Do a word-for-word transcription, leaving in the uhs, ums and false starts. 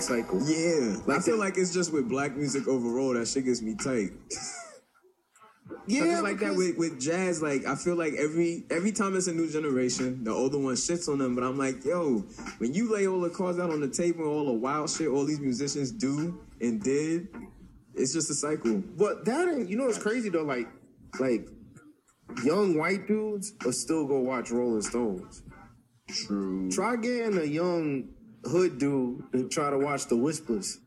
Cycle. Yeah. Like I feel that. Like it's just with black music overall, that shit gets me tight. Yeah. It's like that with, with jazz, like I feel like every every time it's a new generation, the older one shits on them, but I'm like, yo, when you lay all the cards out on the table and all the wild shit all these musicians do and did, it's just a cycle. But that ain't, you know what's crazy though, like like young white dudes will still go watch Rolling Stones. True. Try getting a young hood dude and try to watch The Whispers.